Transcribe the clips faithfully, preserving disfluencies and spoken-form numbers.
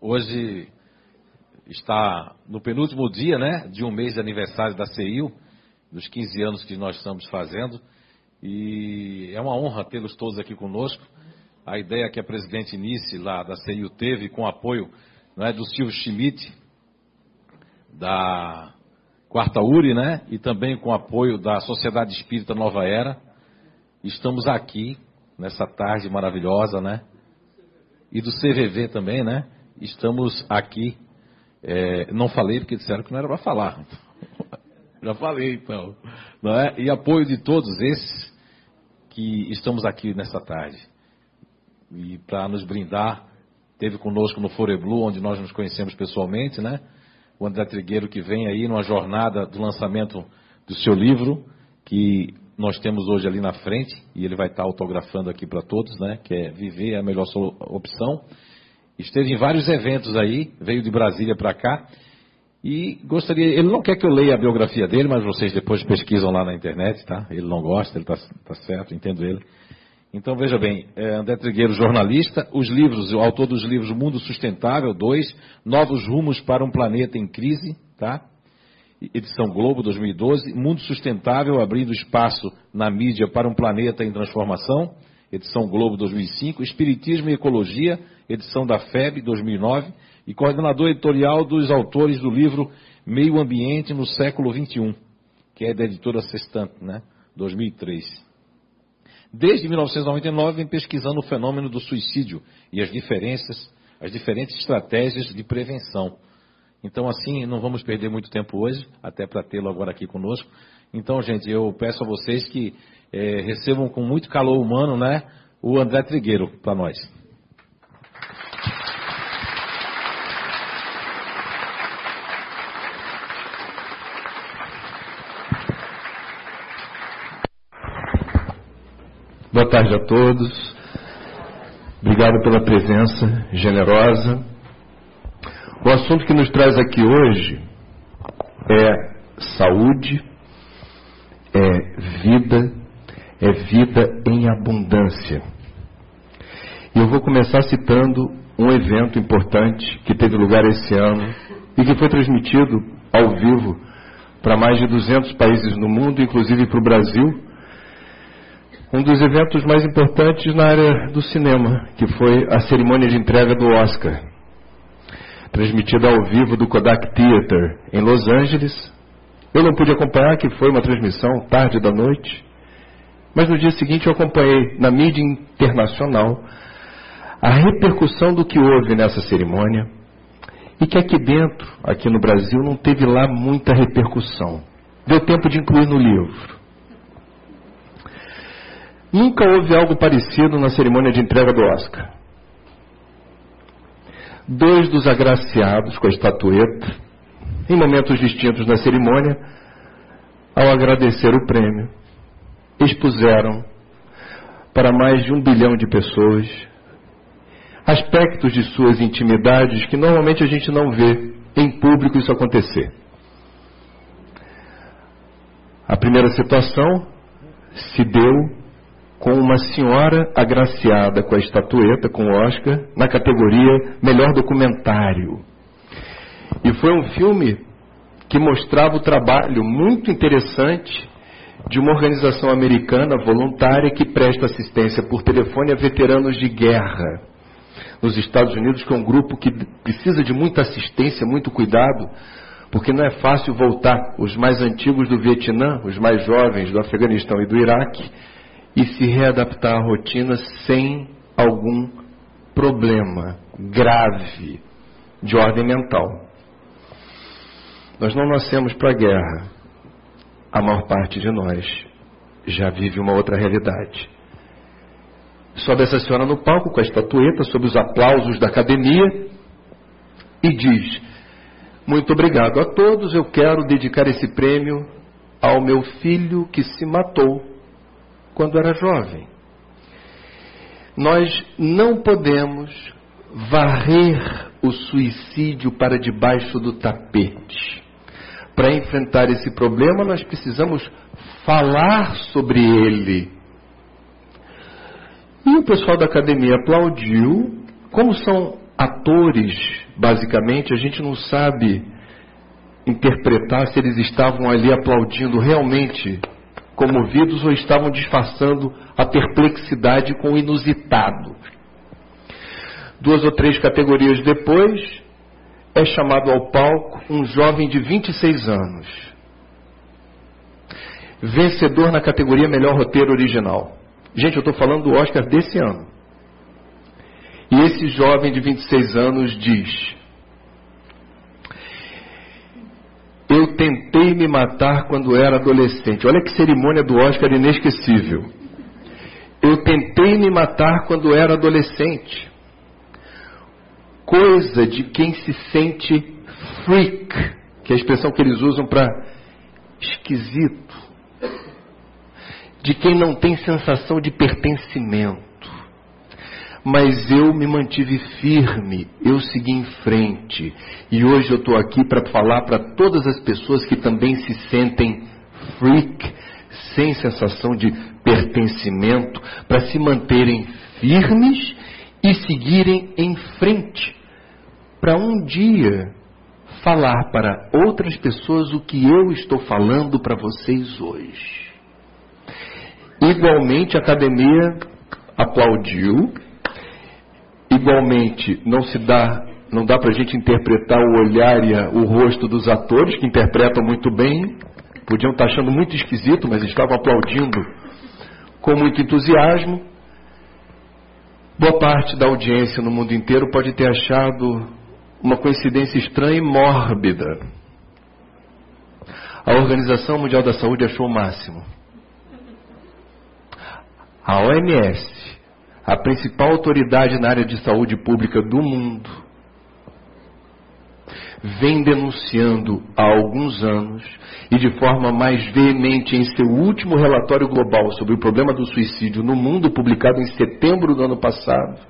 Hoje está no penúltimo dia, né, de um mês de aniversário da CEIL, dos quinze anos que nós estamos fazendo, e é uma honra tê-los todos aqui conosco. A ideia que a presidente Nice, lá da CEIL, teve com apoio, não é, do Silvio Schmidt, da Quarta Uri, né, e também com apoio da Sociedade Espírita Nova Era, estamos aqui nessa tarde maravilhosa, né, e do C V V também, né, estamos aqui. É, não falei porque disseram que não era para falar. Já falei, então. Não é? E apoio de todos esses que estamos aqui nessa tarde. E para nos brindar, teve conosco no Foreblue, onde nós nos conhecemos pessoalmente, né? O André Trigueiro, que vem aí numa jornada do lançamento do seu livro, que nós temos hoje ali na frente, e ele vai estar autografando aqui para todos, né? Que é Viver é a Melhor Opção. Esteve em vários eventos aí, veio de Brasília para cá. E gostaria, ele não quer que eu leia a biografia dele, mas vocês depois pesquisam lá na internet, tá? Ele não gosta, ele tá, tá certo, entendo ele. Então, veja bem, é André Trigueiro, jornalista, os livros, o autor dos livros Mundo Sustentável, dois, Novos Rumos para um Planeta em Crise, tá? Edição Globo, dois mil e doze, Mundo Sustentável, Abrindo Espaço na Mídia para um Planeta em Transformação, Edição Globo, dois mil e cinco, Espiritismo e Ecologia, edição da F E B, dois mil e nove, e coordenador editorial dos autores do livro Meio Ambiente no Século vinte e um, que é da editora Sestante, né, dois mil e três. Desde mil novecentos e noventa e nove, vem pesquisando o fenômeno do suicídio e as diferenças, as diferentes estratégias de prevenção. Então, assim, não vamos perder muito tempo hoje, até para tê-lo agora aqui conosco. Então, gente, eu peço a vocês que é, recebam com muito calor humano, né, o André Trigueiro para nós. Boa tarde a todos, obrigado pela presença generosa. O assunto que nos traz aqui hoje é saúde, é vida, é vida em abundância. E eu vou começar citando um evento importante que teve lugar esse ano e que foi transmitido ao vivo para mais de duzentos países no mundo, inclusive para o Brasil. Um dos eventos mais importantes na área do cinema, que foi a cerimônia de entrega do Oscar, transmitida ao vivo do Kodak Theater em Los Angeles. Eu não pude acompanhar, que foi uma transmissão tarde da noite, mas no dia seguinte eu acompanhei na mídia internacional a repercussão do que houve nessa cerimônia e que aqui dentro, aqui no Brasil, não teve lá muita repercussão. Deu tempo de incluir no livro. Nunca houve algo parecido na cerimônia de entrega do Oscar. Dois dos agraciados com a estatueta, em momentos distintos na cerimônia, ao agradecer o prêmio, expuseram para mais de um bilhão de pessoas aspectos de suas intimidades que normalmente a gente não vê em público isso acontecer. A primeira situação se deu com uma senhora agraciada com a estatueta, com o Oscar, na categoria Melhor Documentário. E foi um filme que mostrava o trabalho muito interessante de uma organização americana voluntária que presta assistência por telefone a veteranos de guerra nos Estados Unidos, que é um grupo que precisa de muita assistência, muito cuidado, porque não é fácil voltar os mais antigos do Vietnã, os mais jovens do Afeganistão e do Iraque, e se readaptar à rotina sem algum problema grave de ordem mental. Nós não nascemos para a guerra. A maior parte de nós já vive uma outra realidade. Sobe essa senhora no palco com a estatueta, sob os aplausos da academia, e diz: muito obrigado a todos, eu quero dedicar esse prêmio ao meu filho que se matou quando era jovem. Nós não podemos varrer o suicídio para debaixo do tapete. Para enfrentar esse problema, nós precisamos falar sobre ele. E o pessoal da academia aplaudiu. Como são atores basicamente, a gente não sabe interpretar se eles estavam ali aplaudindo realmente comovidos ou estavam disfarçando a perplexidade com o inusitado. Duas ou três categorias depois, é chamado ao palco um jovem de vinte e seis anos, vencedor na categoria Melhor Roteiro Original. Gente, eu estou falando do Oscar desse ano. E esse jovem de vinte e seis anos diz: eu tentei me matar quando era adolescente. Olha que cerimônia do Oscar inesquecível. Eu tentei me matar quando era adolescente. Coisa de quem se sente freak, que é a expressão que eles usam para esquisito, de quem não tem sensação de pertencimento. Mas eu me mantive firme, eu segui em frente. E hoje eu estou aqui para falar para todas as pessoas que também se sentem freak, sem sensação de pertencimento, para se manterem firmes e seguirem em frente, para um dia falar para outras pessoas o que eu estou falando para vocês hoje. Igualmente, a academia aplaudiu. Igualmente, não se dá, não dá para a gente interpretar o olhar e o rosto dos atores, que interpretam muito bem, podiam estar achando muito esquisito, mas estavam aplaudindo com muito entusiasmo. Boa parte da audiência no mundo inteiro pode ter achado uma coincidência estranha e mórbida. A Organização Mundial da Saúde achou o máximo. A O M S, a principal autoridade na área de saúde pública do mundo, vem denunciando há alguns anos, e de forma mais veemente em seu último relatório global sobre o problema do suicídio no mundo, publicado em setembro do ano passado,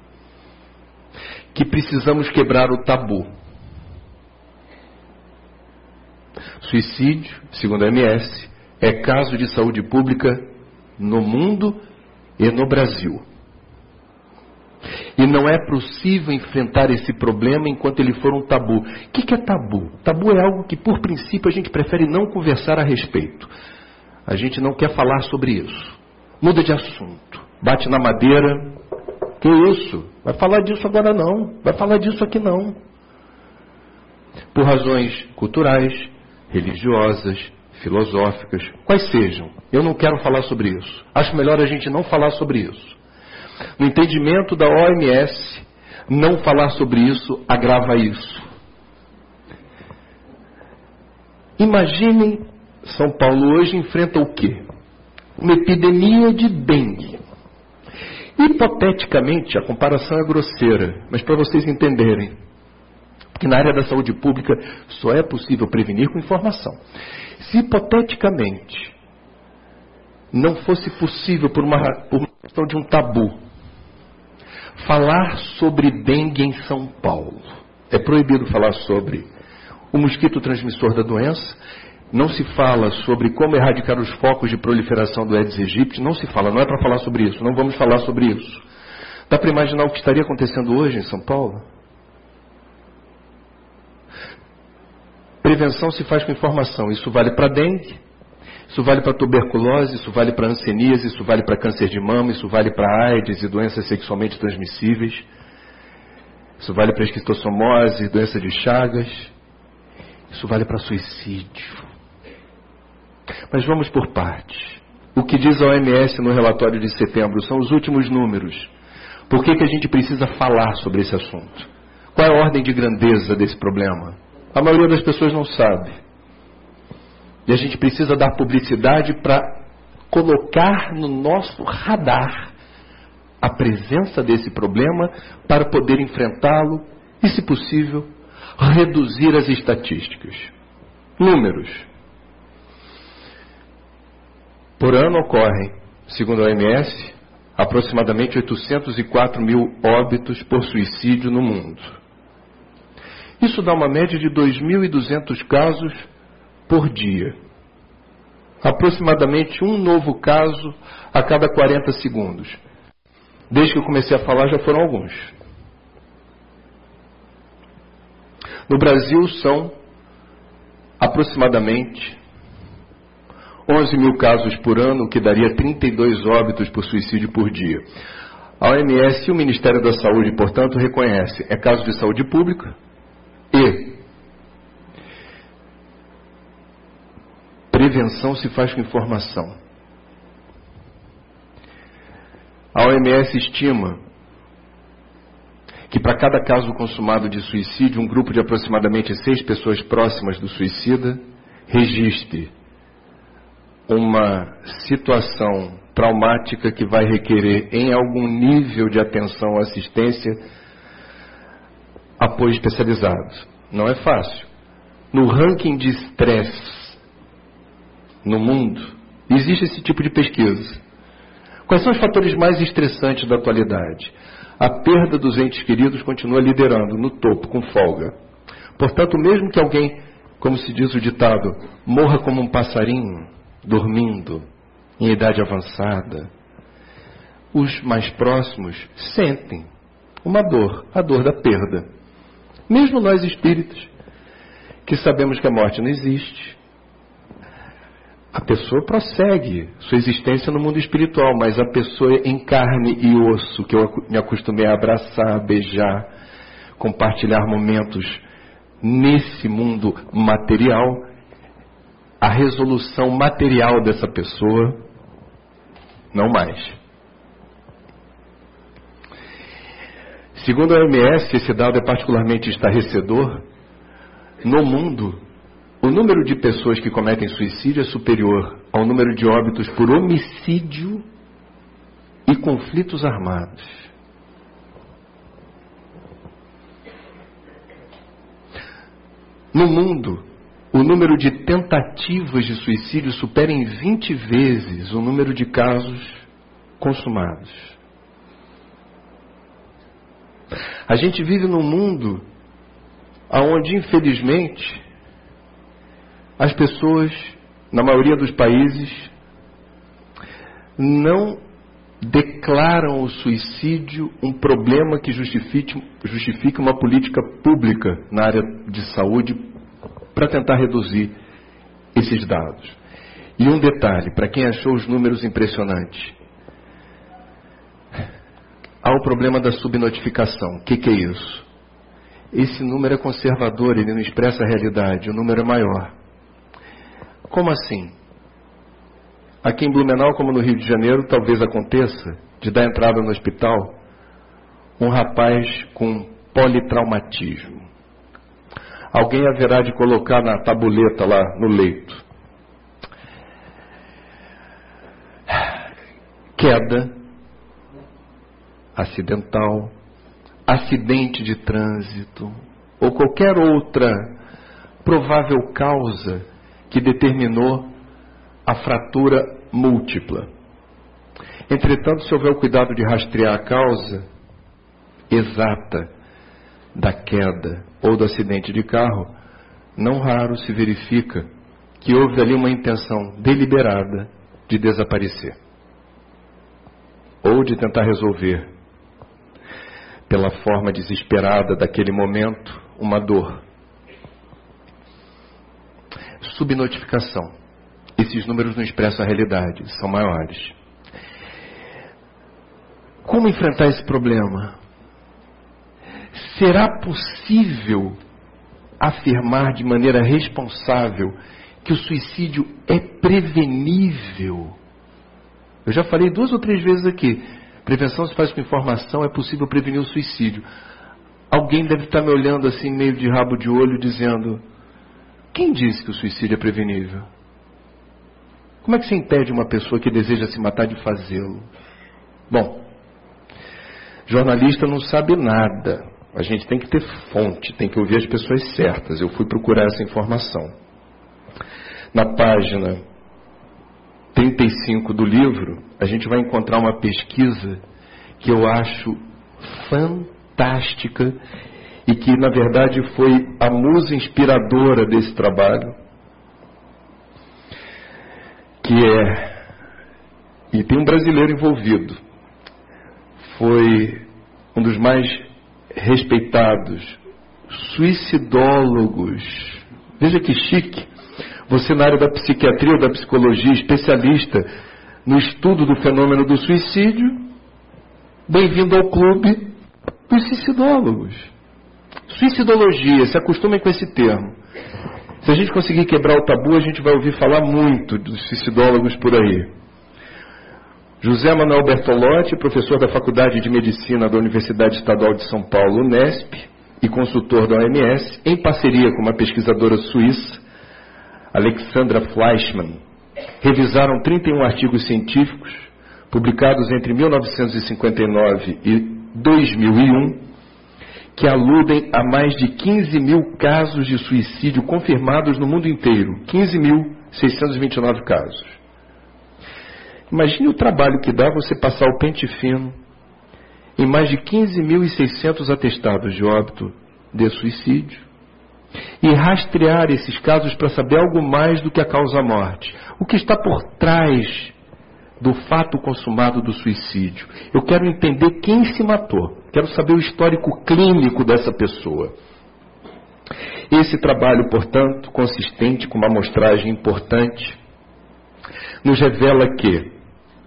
que precisamos quebrar o tabu. Suicídio, segundo a O M S, é caso de saúde pública no mundo e no Brasil. E não é possível enfrentar esse problema enquanto ele for um tabu. O que é tabu? Tabu é algo que, por princípio, a gente prefere não conversar a respeito. A gente não quer falar sobre isso. Muda de assunto. Bate na madeira. Que isso? Vai falar disso agora não. Vai falar disso aqui não. Por razões culturais, religiosas, filosóficas, quais sejam. Eu não quero falar sobre isso. Acho melhor a gente não falar sobre isso. No entendimento da O M S, não falar sobre isso agrava isso. Imaginem, São Paulo hoje enfrenta o quê? Uma epidemia de dengue. Hipoteticamente, a comparação é grosseira, mas para vocês entenderem, que na área da saúde pública só é possível prevenir com informação. Se hipoteticamente não fosse possível, por uma, por uma questão de um tabu, falar sobre dengue em São Paulo. É proibido falar sobre o mosquito transmissor da doença, não se fala sobre como erradicar os focos de proliferação do Aedes aegypti, não se fala, não é para falar sobre isso, não vamos falar sobre isso. Dá para imaginar o que estaria acontecendo hoje em São Paulo? Prevenção se faz com informação, isso vale para dengue, isso vale para tuberculose, isso vale para hanseníase, isso vale para câncer de mama, isso vale para AIDS e doenças sexualmente transmissíveis, isso vale para esquistossomose, doença de Chagas, isso vale para suicídio. Mas vamos por partes. O que diz a O M S no relatório de setembro são os últimos números. Por que que a gente precisa falar sobre esse assunto? Qual é a ordem de grandeza desse problema? A maioria das pessoas não sabe. E a gente precisa dar publicidade para colocar no nosso radar a presença desse problema para poder enfrentá-lo e, se possível, reduzir as estatísticas. Números. Por ano ocorrem, segundo a O M S, aproximadamente oitocentos e quatro mil óbitos por suicídio no mundo. Isso dá uma média de dois mil e duzentos casos por dia, aproximadamente um novo caso a cada quarenta segundos. Desde que eu comecei a falar já foram alguns. No Brasil são aproximadamente onze mil casos por ano, o que daria trinta e dois óbitos por suicídio por dia. A O M S e o Ministério da Saúde, portanto, reconhece é caso de saúde pública e prevenção se faz com informação. A O M S estima que para cada caso consumado de suicídio, um grupo de aproximadamente seis pessoas próximas do suicida registre uma situação traumática que vai requerer, em algum nível de atenção ou assistência, apoio especializado. Não é fácil. No ranking de estresse no mundo, existe esse tipo de pesquisa. Quais são os fatores mais estressantes da atualidade? A perda dos entes queridos continua liderando, no topo, com folga. Portanto, mesmo que alguém, como se diz o ditado, morra como um passarinho, dormindo, em idade avançada, os mais próximos sentem uma dor, a dor da perda. Mesmo nós espíritas, que sabemos que a morte não existe, a pessoa prossegue sua existência no mundo espiritual, mas a pessoa em carne e osso, que eu me acostumei a abraçar, beijar, compartilhar momentos nesse mundo material, a resolução material dessa pessoa, não mais. Segundo a O M S, esse dado é particularmente estarrecedor, no mundo, o número de pessoas que cometem suicídio é superior ao número de óbitos por homicídio e conflitos armados. No mundo, o número de tentativas de suicídio supera em vinte vezes o número de casos consumados. A gente vive num mundo onde, infelizmente, as pessoas, na maioria dos países, não declaram o suicídio um problema que justifique, justifique uma política pública na área de saúde para tentar reduzir esses dados. E um detalhe, para quem achou os números impressionantes, há o problema da subnotificação. O que, que é isso? Esse número é conservador, ele não expressa a realidade, o número é maior. Como assim? Aqui em Blumenau, como no Rio de Janeiro, talvez aconteça de dar entrada no hospital um rapaz com politraumatismo. Alguém haverá de colocar na tabuleta lá no leito: queda acidental, acidente de trânsito ou qualquer outra provável causa que determinou a fratura múltipla. Entretanto, se houver o cuidado de rastrear a causa exata da queda ou do acidente de carro, não raro se verifica que houve ali uma intenção deliberada de desaparecer ou de tentar resolver, pela forma desesperada daquele momento, uma dor. Subnotificação. Esses números não expressam a realidade, são maiores. Como enfrentar esse problema? Será possível afirmar de maneira responsável que o suicídio é prevenível? Eu já falei duas ou três vezes aqui, prevenção se faz com informação, é possível prevenir o suicídio. Alguém deve estar me olhando assim, meio de rabo de olho, dizendo: quem disse que o suicídio é prevenível? Como é que se impede uma pessoa que deseja se matar de fazê-lo? Bom, jornalista não sabe nada. A gente tem que ter fonte, tem que ouvir as pessoas certas. Eu fui procurar essa informação. Na página trinta e cinco do livro, a gente vai encontrar uma pesquisa que eu acho fantástica e que, na verdade, foi a musa inspiradora desse trabalho, que é, e tem um brasileiro envolvido, foi um dos mais respeitados suicidólogos. Veja que chique. Você, na área da psiquiatria ou da psicologia, especialista no estudo do fenômeno do suicídio, bem-vindo ao clube dos suicidólogos. Suicidologia, se acostumem com esse termo. Se a gente conseguir quebrar o tabu, a gente vai ouvir falar muito dos suicidólogos por aí. José Manuel Bertolotti, professor da Faculdade de Medicina da Universidade Estadual de São Paulo, Unesp, e consultor da O M S, em parceria com uma pesquisadora suíça, Alexandra Fleischmann, revisaram trinta e um artigos científicos publicados entre mil novecentos e cinquenta e nove e dois mil e um, que aludem a mais de quinze mil casos de suicídio confirmados no mundo inteiro. quinze mil seiscentos e vinte e nove casos. Imagine o trabalho que dá você passar o pente fino em mais de quinze mil e seiscentos atestados de óbito de suicídio e rastrear esses casos para saber algo mais do que a causa-morte. O que está por trás do fato consumado do suicídio? Eu quero entender quem se matou. Quero saber o histórico clínico dessa pessoa. Esse trabalho, portanto, consistente com uma amostragem importante, nos revela que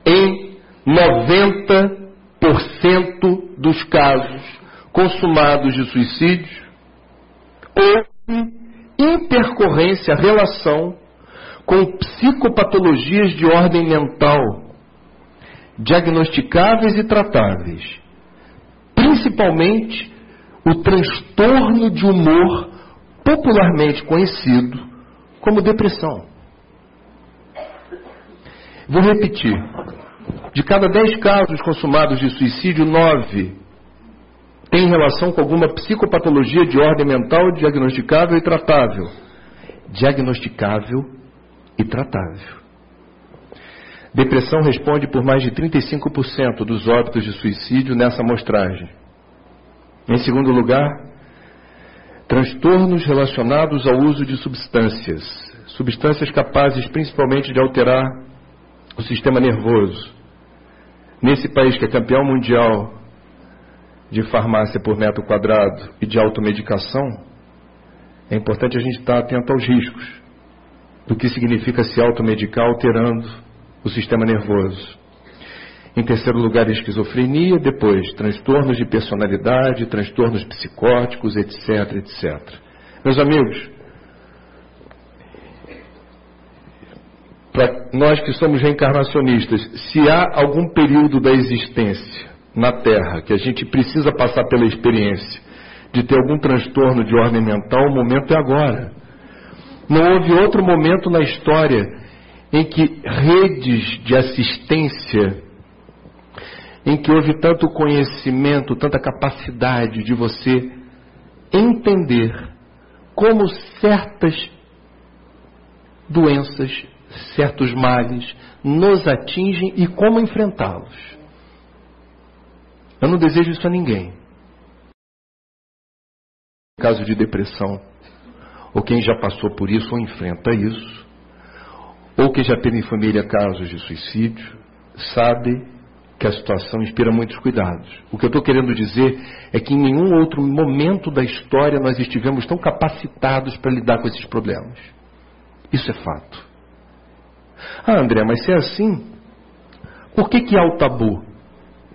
em noventa por cento dos casos consumados de suicídio houve intercorrência, relação com psicopatologias de ordem mental, diagnosticáveis e tratáveis. Principalmente o transtorno de humor popularmente conhecido como depressão. Vou repetir. De cada dez casos consumados de suicídio, nove têm relação com alguma psicopatologia de ordem mental diagnosticável e tratável. Diagnosticável e tratável. Depressão responde por mais de trinta e cinco por cento dos óbitos de suicídio nessa amostragem. Em segundo lugar, transtornos relacionados ao uso de substâncias, substâncias capazes principalmente de alterar o sistema nervoso. Nesse país que é campeão mundial de farmácia por metro quadrado e de automedicação, é importante a gente estar atento aos riscos do que significa se automedicar alterando o sistema nervoso. Em terceiro lugar, esquizofrenia, depois transtornos de personalidade, transtornos psicóticos, etc, et cetera. Meus amigos, para nós que somos reencarnacionistas, se há algum período da existência na Terra que a gente precisa passar pela experiência de ter algum transtorno de ordem mental, o momento é agora. Não houve outro momento na história em que redes de assistência, em que houve tanto conhecimento, tanta capacidade de você entender como certas doenças, certos males nos atingem e como enfrentá-los. Eu não desejo isso a ninguém. No caso de depressão, ou quem já passou por isso ou enfrenta isso, ou que já teve em família casos de suicídio, sabe que a situação inspira muitos cuidados. O que eu estou querendo dizer é que em nenhum outro momento da história nós estivemos tão capacitados para lidar com esses problemas. Isso é fato. Ah, André, mas se é assim, por que que há o tabu?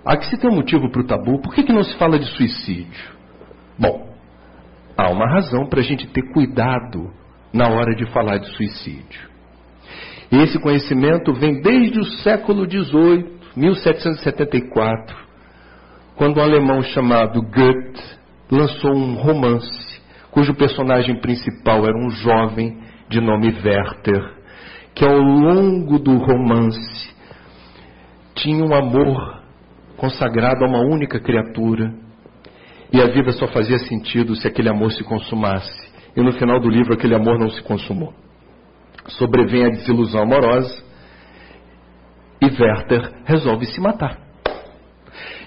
Há que se tem um motivo para o tabu, por que que não se fala de suicídio? Bom, há uma razão para a gente ter cuidado na hora de falar de suicídio. E esse conhecimento vem desde o século dezoito, mil setecentos e setenta e quatro, quando um alemão chamado Goethe lançou um romance, cujo personagem principal era um jovem de nome Werther, que ao longo do romance tinha um amor consagrado a uma única criatura, e a vida só fazia sentido se aquele amor se consumasse. E no final do livro aquele amor não se consumou. Sobrevém a desilusão amorosa e Werther resolve se matar.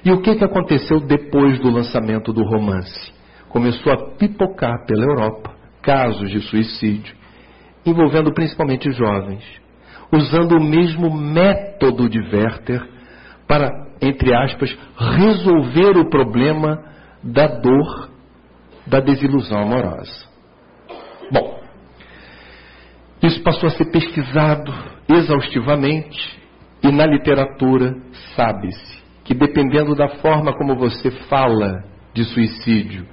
E o que que aconteceu depois do lançamento do romance? Começou a pipocar pela Europa casos de suicídio, envolvendo principalmente jovens, usando o mesmo método de Werther para, entre aspas, resolver o problema da dor da desilusão amorosa. Bom, isso passou a ser pesquisado exaustivamente e na literatura sabe-se que, dependendo da forma como você fala de suicídio,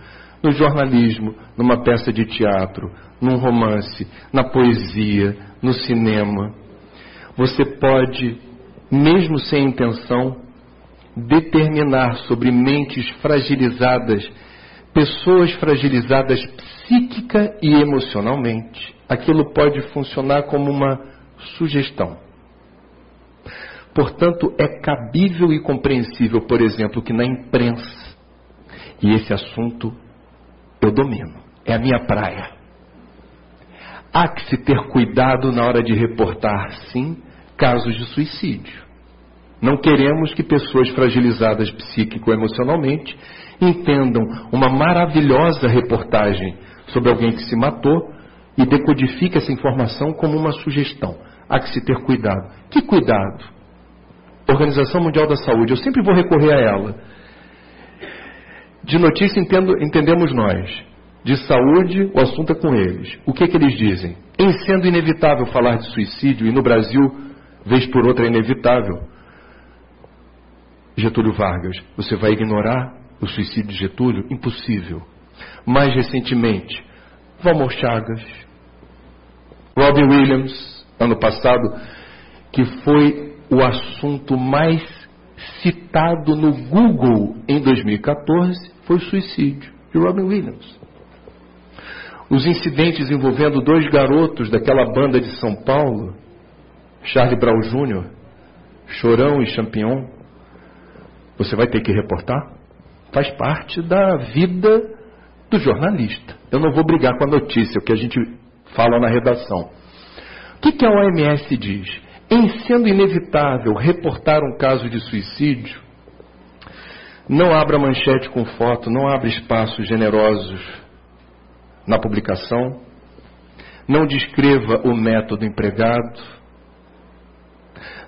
no jornalismo, numa peça de teatro, num romance, na poesia, no cinema, você pode, mesmo sem intenção, determinar sobre mentes fragilizadas, pessoas fragilizadas psíquica e emocionalmente. Aquilo pode funcionar como uma sugestão. Portanto, é cabível e compreensível, por exemplo, que na imprensa, e esse assunto eu domino, é a minha praia, há que se ter cuidado na hora de reportar, sim, casos de suicídio. Não queremos que pessoas fragilizadas psíquico-emocionalmente entendam uma maravilhosa reportagem sobre alguém que se matou e decodifique essa informação como uma sugestão. Há que se ter cuidado. Que cuidado? Organização Mundial da Saúde, eu sempre vou recorrer a ela. De notícia entendo, entendemos nós. De saúde, o assunto é com eles. O que é que eles dizem? Em sendo inevitável falar de suicídio, e no Brasil, vez por outra, é inevitável, Getúlio Vargas, você vai ignorar o suicídio de Getúlio? Impossível. Mais recentemente, Valmor Chagas, Robin Williams, ano passado, que foi o assunto mais citado no Google em dois mil e quatorze, foi o suicídio de Robin Williams. Os incidentes envolvendo dois garotos daquela banda de São Paulo, Charlie Brown Júnior, Chorão e Champignon, você vai ter que reportar? Faz parte da vida do jornalista. Eu não vou brigar com a notícia, o que a gente fala na redação. O que, que a O M S diz? Em sendo inevitável reportar um caso de suicídio, não abra manchete com foto, não abra espaços generosos na publicação, não descreva o método empregado,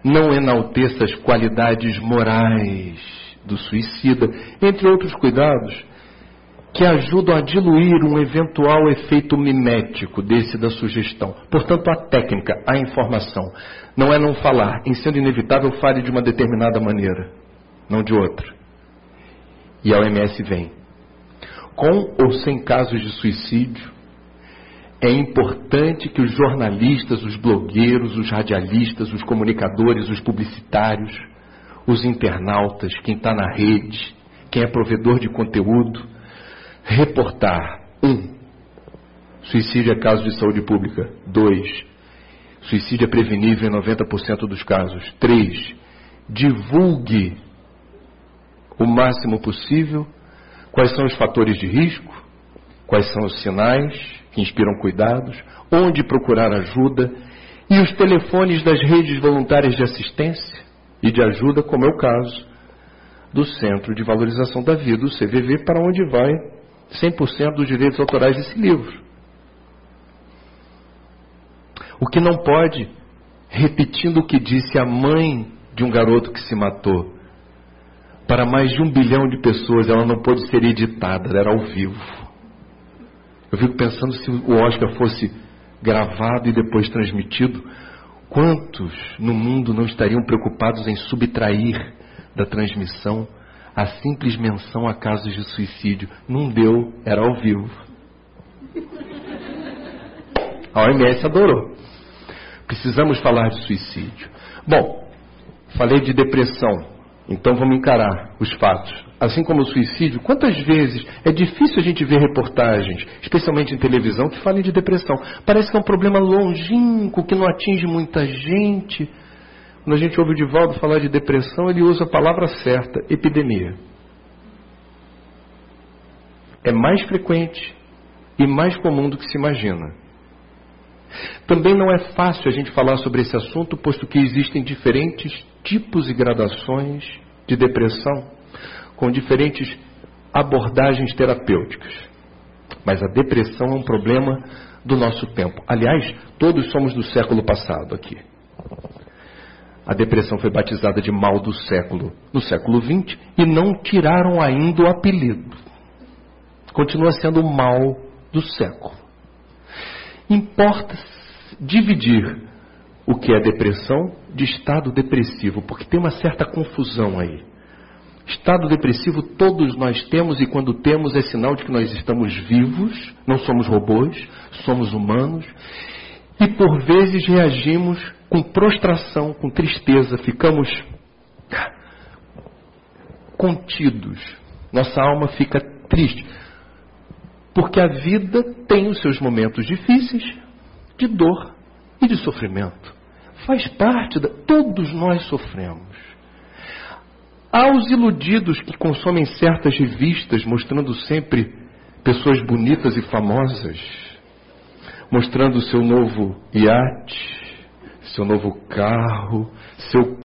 não enalteça as qualidades morais do suicida, entre outros cuidados que ajudam a diluir um eventual efeito mimético desse da sugestão. Portanto, a técnica, a informação, não é não falar. Em sendo inevitável, fale de uma determinada maneira, não de outra. E a O M S vem. Com ou sem casos de suicídio, é importante que os jornalistas, os blogueiros, os radialistas, os comunicadores, os publicitários, os internautas, quem está na rede, quem é provedor de conteúdo, reportar, um, suicídio é caso de saúde pública, dois, suicídio é prevenível em noventa por cento dos casos, três, divulgue o máximo possível quais são os fatores de risco, quais são os sinais que inspiram cuidados, onde procurar ajuda e os telefones das redes voluntárias de assistência e de ajuda, como é o caso do Centro de Valorização da Vida, o C V V, para onde vai cem por cento dos direitos autorais desse livro. O que não pode, repetindo o que disse a mãe de um garoto que se matou, para mais de um bilhão de pessoas, ela não pôde ser editada, ela era ao vivo. Eu fico pensando, se o Oscar fosse gravado e depois transmitido, quantos no mundo não estariam preocupados em subtrair da transmissão a simples menção a casos de suicídio? Não deu, era ao vivo. A O M S adorou. Precisamos falar de suicídio. Bom, falei de depressão. Então vamos encarar os fatos. Assim como o suicídio, quantas vezes é difícil a gente ver reportagens, especialmente em televisão, que falem de depressão. Parece que é um problema longínquo, que não atinge muita gente. Quando a gente ouve o Divaldo falar de depressão, ele usa a palavra certa, epidemia. É mais frequente e mais comum do que se imagina. Também não é fácil a gente falar sobre esse assunto, posto que existem diferentes tipos e gradações de depressão, com diferentes abordagens terapêuticas. Mas a depressão é um problema do nosso tempo. Aliás, todos somos do século passado aqui. A depressão foi batizada de mal do século no século vinte e não tiraram ainda o apelido. continua sendo o mal do século. Importa dividir o que é depressão de estado depressivo, porque tem uma certa confusão aí. Estado depressivo todos nós temos, e quando temos é sinal de que nós estamos vivos, não somos robôs, somos humanos, e por vezes reagimos com prostração, com tristeza, ficamos contidos, nossa alma fica triste, porque a vida tem os seus momentos difíceis, de dor e de sofrimento, faz parte, da... todos nós sofremos. Há os iludidos que consomem certas revistas mostrando sempre pessoas bonitas e famosas, mostrando seu novo iate, seu novo carro, seu